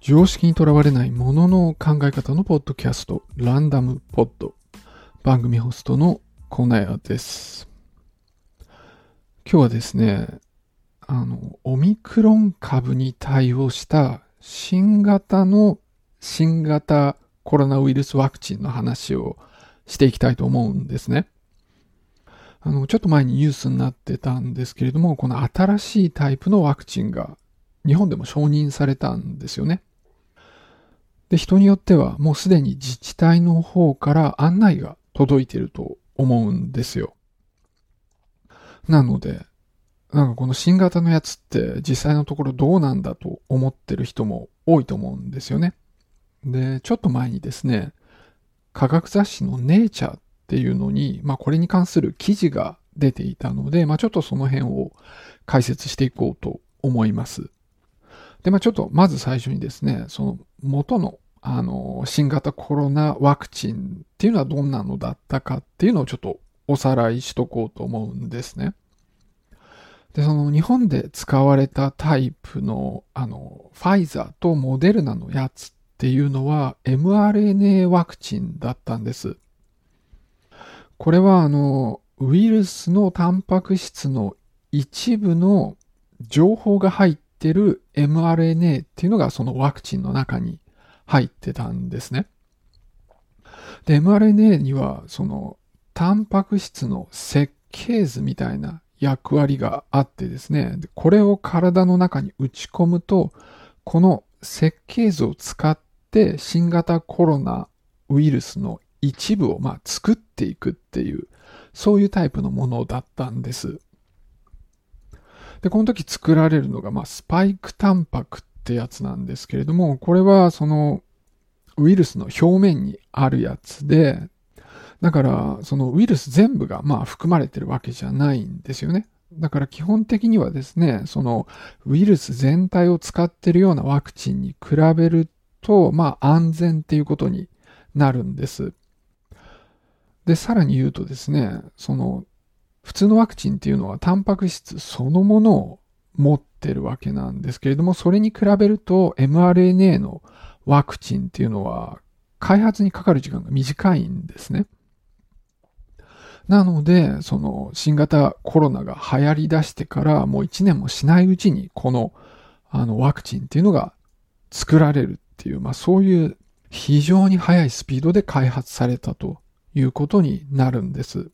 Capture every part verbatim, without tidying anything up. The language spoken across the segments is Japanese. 常識にとらわれないものの考え方のポッドキャスト、ランダムポッド。番組ホストのコナヤです。今日はですね、あの、オミクロン株に対応した新型の新型コロナウイルスワクチンの話をしていきたいと思うんですね。あの、ちょっと前にニュースになってたんですけれども、この新しいタイプのワクチンが日本でも承認されたんですよね。で、人によってはもうすでに自治体の方から案内が届いていると思うんですよ。なので、なんかこの新型のやつって実際のところどうなんだと思ってる人も多いと思うんですよね。で、ちょっと前にですね、科学雑誌の ネイチャー っていうのに、まあこれに関する記事が出ていたので、まあちょっとその辺を解説していこうと思います。で、まあちょっとまず最初にですね、その元のあの新型コロナワクチンっていうのはどんなのだったかっていうのをちょっとおさらいしとこうと思うんですね。で、その日本で使われたタイプのあのファイザーとモデルナのやつっていうのは エムアールエヌエー ワクチンだったんです。これはあのウイルスのタンパク質の一部の情報が入ってる エムアールエヌエー っていうのがそのワクチンの中に入ってたんですね。で、エムアールエヌエー にはそのタンパク質の設計図みたいな役割があってですね、これを体の中に打ち込むと、この設計図を使って新型コロナウイルスの一部をまあ作っていくっていう、そういうタイプのものだったんです。で、この時作られるのが、まあ、スパイクタンパクってやつなんですけれども、これはそのウイルスの表面にあるやつで、だからそのウイルス全部がまあ含まれてるわけじゃないんですよね。だから基本的にはですね、そのウイルス全体を使ってるようなワクチンに比べると、まあ安全っていうことになるんです。で、さらに言うとですね、その普通のワクチンっていうのはタンパク質そのものを持ってるわけなんですけれども、それに比べると エムアールエヌエー のワクチンっていうのは開発にかかる時間が短いんですね。なので、その新型コロナが流行り出してからもういちねんもしないうちにこの、あのワクチンっていうのが作られるっていう、まあそういう非常に速いスピードで開発されたということになるんです。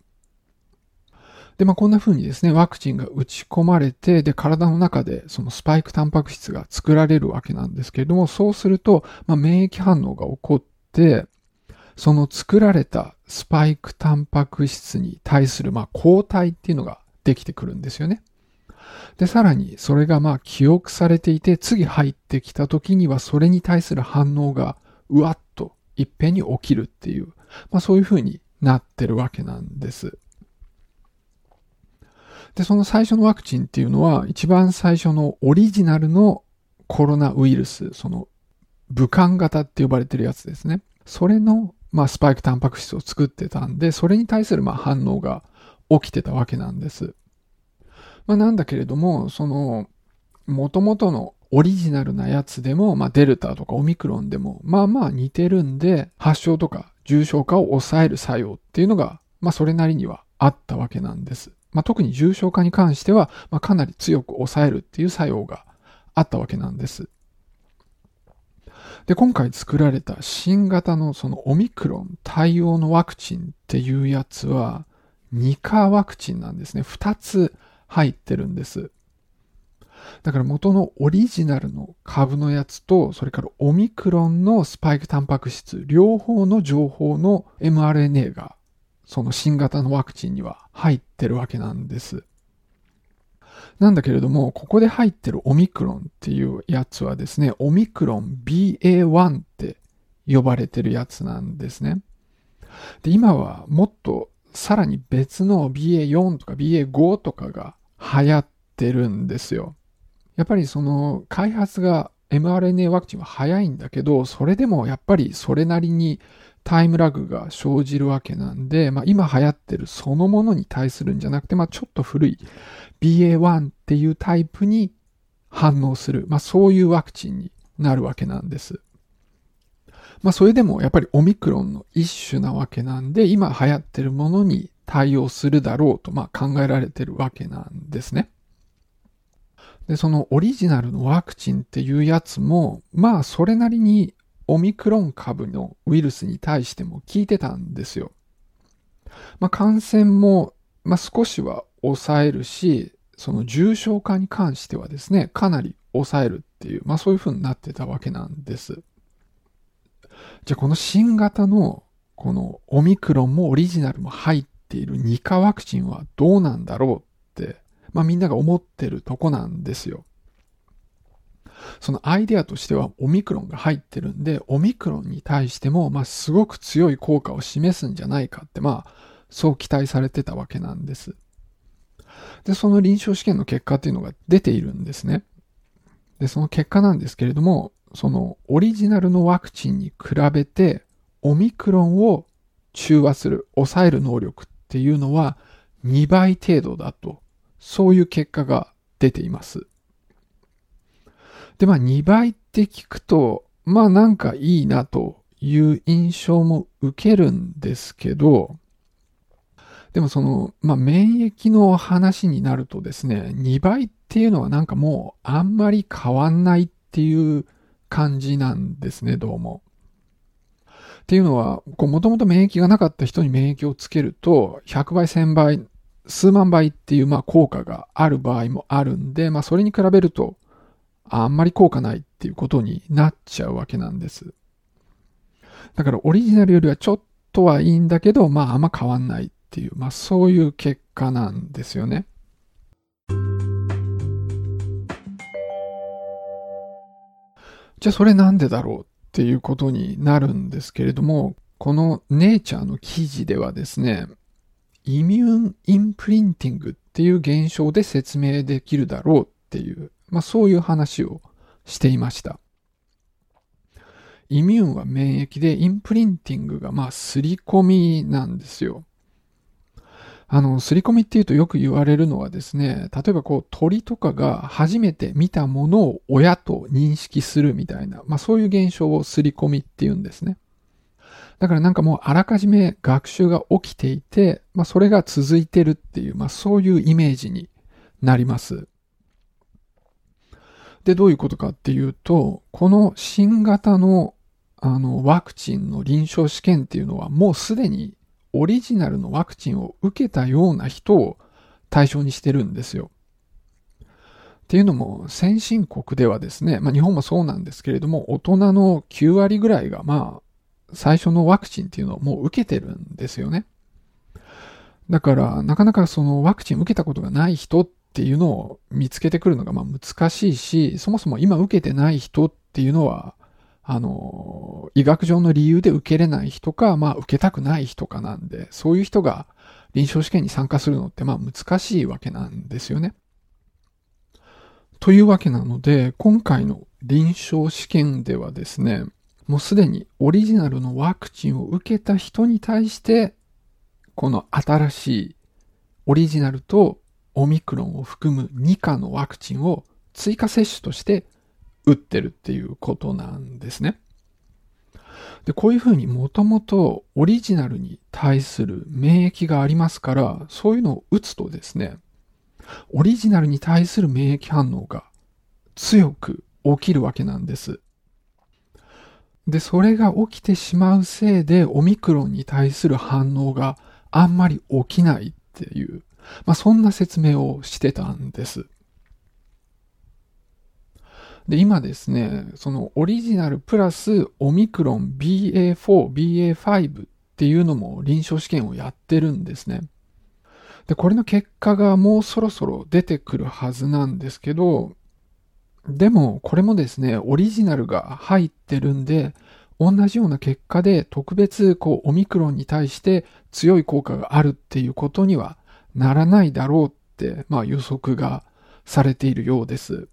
で、まあこんな風にですね、ワクチンが打ち込まれて、で、体の中でそのスパイクタンパク質が作られるわけなんですけれども、そうすると、まあ免疫反応が起こって、その作られたスパイクタンパク質に対するまあ抗体っていうのができてくるんですよね。で、さらにそれがまあ記憶されていて、次入ってきた時にはそれに対する反応がうわっといっぺんに起きるっていう、まあそういうふうになってるわけなんです。で、その最初のワクチンっていうのは一番最初のオリジナルのコロナウイルス、その武漢型って呼ばれてるやつですね。それのまあ、スパイクタンパク質を作ってたんで、それに対するまあ反応が起きてたわけなんです。まあ、なんだけれども、その、元々のオリジナルなやつでも、まあ、デルタとかオミクロンでも、まあまあ似てるんで、発症とか重症化を抑える作用っていうのが、まあそれなりにはあったわけなんです。まあ、特に重症化に関しては、まあ、かなり強く抑えるっていう作用があったわけなんです。で、今回作られた新型のそのオミクロン対応のワクチンっていうやつはに価ワクチンなんですね。ふたつ入ってるんです。だから元のオリジナルの株のやつと、それからオミクロンのスパイクタンパク質、両方の情報の エムアールエヌエー がその新型のワクチンには入ってるわけなんです。なんだけれども、ここで入ってるオミクロンっていうやつはですね、オミクロン ビーエーワン って呼ばれてるやつなんですね。で、今はもっとさらに別の ビーエーフォー とか ビーエーファイブ とかが流行ってるんですよ。やっぱりその開発が エムアールエヌエー ワクチンは早いんだけど、それでもやっぱりそれなりにタイムラグが生じるわけなんで、まあ、今流行ってるそのものに対するんじゃなくて、まあ、ちょっと古い ビーエーワン っていうタイプに反応する、まあ、そういうワクチンになるわけなんです。まあそれでもやっぱりオミクロンの一種なわけなんで、今流行ってるものに対応するだろうとまあ考えられてるわけなんですね。で、そのオリジナルのワクチンっていうやつも、まあそれなりにオミクロン株のウイルスに対しても効いてたんですよ。まあ感染も、まあ、少しは抑えるし、その重症化に関してはですね、かなり抑えるっていう、まあそういう風になってたわけなんです。じゃあこの新型のこのオミクロンもオリジナルも入っているに価ワクチンはどうなんだろうって、まあみんなが思ってるとこなんですよ。そのアイデアとしてはオミクロンが入ってるんで、オミクロンに対してもまあすごく強い効果を示すんじゃないかって、まあそう期待されてたわけなんです。で、その臨床試験の結果っていうのが出ているんですね。で、その結果なんですけれども、そのオリジナルのワクチンに比べてオミクロンを中和する、抑える能力っていうのはにばい程度だと、そういう結果が出ています。で、まあにばいって聞くと、まあなんかいいなという印象も受けるんですけど、でもその、まあ、免疫の話になるとですね、にばいっていうのはなんかもうあんまり変わんないっていう感じなんですね、どうも。っていうのは、もともと免疫がなかった人に免疫をつけると、ひゃくばい、せんばい、数万倍っていうまあ効果がある場合もあるんで、まあ、それに比べるとあんまり効果ないっていうことになっちゃうわけなんです。だからオリジナルよりはちょっとはいいんだけど、まああんま変わんない。っていう、まあそういう結果なんですよね。じゃあそれなんでだろうっていうことになるんですけれども、この Nature の記事ではですね、イミューンインプリンティングっていう現象で説明できるだろうっていう、まあそういう話をしていました。イミューンは免疫で、インプリンティングがまあ刷り込みなんですよ。あの、刷り込みっていうとよく言われるのはですね、例えばこう鳥とかが初めて見たものを親と認識するみたいな、まあそういう現象を刷り込みっていうんですね。だからなんかもうあらかじめ学習が起きていて、まあそれが続いてるっていう、まあそういうイメージになります。で、どういうことかっていうと、この新型のあのワクチンの臨床試験っていうのはもうすでにオリジナルのワクチンを受けたような人を対象にしてるんですよ。っていうのも先進国ではですね、まあ日本もそうなんですけれども、大人のきゅうわりぐらいがまあ最初のワクチンっていうのをもう受けてるんですよね。だからなかなかそのワクチン受けたことがない人っていうのを見つけてくるのがまあ難しいし、そもそも今受けてない人っていうのはあの、医学上の理由で受けれない人か、まあ受けたくない人かなんで、そういう人が臨床試験に参加するのってまあ難しいわけなんですよね。というわけなので、今回の臨床試験ではですね、もうすでにオリジナルのワクチンを受けた人に対して、この新しいオリジナルとオミクロンを含むに価のワクチンを追加接種として打ってるっていうことなんですね。で、こういうふうにもともとオリジナルに対する免疫がありますから、そういうのを打つとですね、オリジナルに対する免疫反応が強く起きるわけなんです。で、それが起きてしまうせいでオミクロンに対する反応があんまり起きないっていう、まあそんな説明をしてたんです。で、今ですね、そのオリジナルプラスオミクロン ビーエーフォー、ビーエーファイブ っていうのも臨床試験をやってるんですね。で、これの結果がもうそろそろ出てくるはずなんですけど、でもこれもですね、オリジナルが入ってるんで、同じような結果で特別こうオミクロンに対して強い効果があるっていうことにはならないだろうって、まあ予測がされているようです。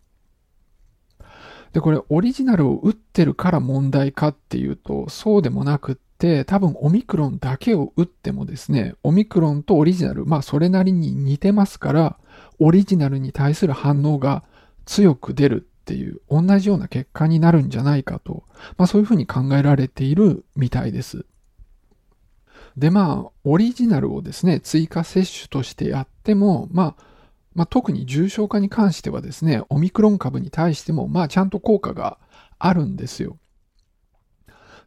で、これオリジナルを打ってるから問題かっていうと、そうでもなくって、多分オミクロンだけを打ってもですね、オミクロンとオリジナル、まあそれなりに似てますから、オリジナルに対する反応が強く出るっていう同じような結果になるんじゃないかと、まあ、そういうふうに考えられているみたいです。でまあオリジナルをですね追加接種としてやっても、まあ、まあ特に重症化に関してはですねオミクロン株に対してもまあちゃんと効果があるんですよ。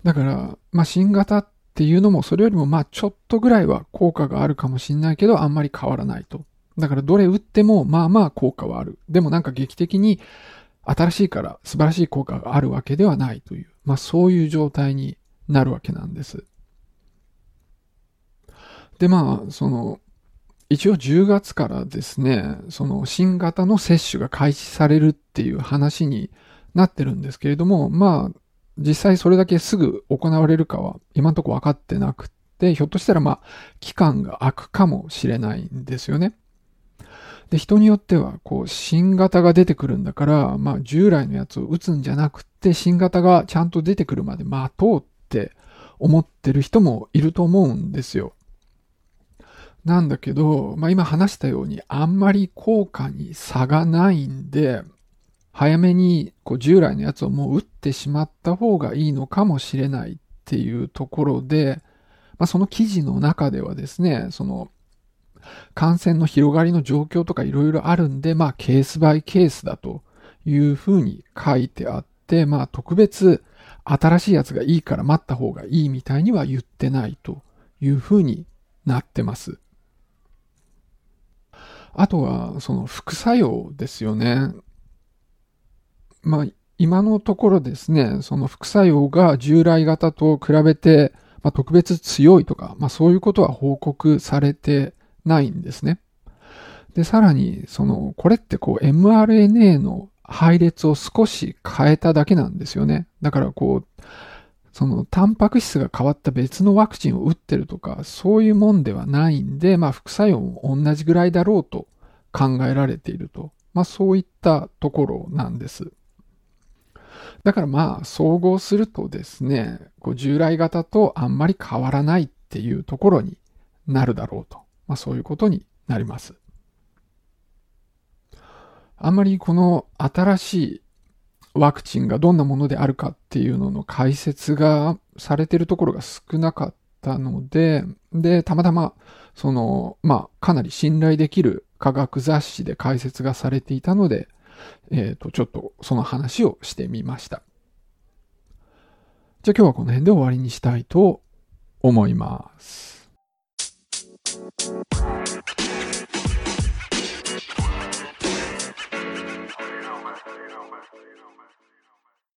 だから、まあ、新型っていうのもそれよりもまあちょっとぐらいは効果があるかもしれないけどあんまり変わらないと。だからどれ打ってもまあまあ効果はある。でもなんか劇的に新しいから素晴らしい効果があるわけではないという、まあそういう状態になるわけなんです。でまあその一応じゅうがつからですねその新型の接種が開始されるっていう話になってるんですけれども、まあ実際それだけすぐ行われるかは今のところ分かってなくて、ひょっとしたらまあ期間が空くかもしれないんですよね。で人によってはこう新型が出てくるんだから、まあ、従来のやつを打つんじゃなくて新型がちゃんと出てくるまで待とうって思ってる人もいると思うんですよ。なんだけど、まあ、今話したようにあんまり効果に差がないんで早めにこう従来のやつをもう打ってしまった方がいいのかもしれないっていうところで、まあ、その記事の中ではですねその感染の広がりの状況とかいろいろあるんで、まあケースバイケースだというふうに書いてあって、まあ特別新しいやつがいいから待った方がいいみたいには言ってないというふうになってます。あとはその副作用ですよね。まあ今のところですね、その副作用が従来型と比べて、まあ、特別強いとか、まあそういうことは報告されてないんですね。で、さらにそのこれってこう エムアールエヌエー の配列を少し変えただけなんですよね。だからこうそのタンパク質が変わった別のワクチンを打ってるとかそういうもんではないんで、まあ、副作用も同じぐらいだろうと考えられていると、まあ、そういったところなんです。だからまあ総合するとですねこう従来型とあんまり変わらないっていうところになるだろうと、まあ、そういうことになります。あんまりこの新しいワクチンがどんなものであるかっていうのの解説がされているところが少なかったので、で、たまたま、その、まあ、かなり信頼できる科学雑誌で解説がされていたので、えっと、ちょっとその話をしてみました。じゃあ今日はこの辺で終わりにしたいと思います。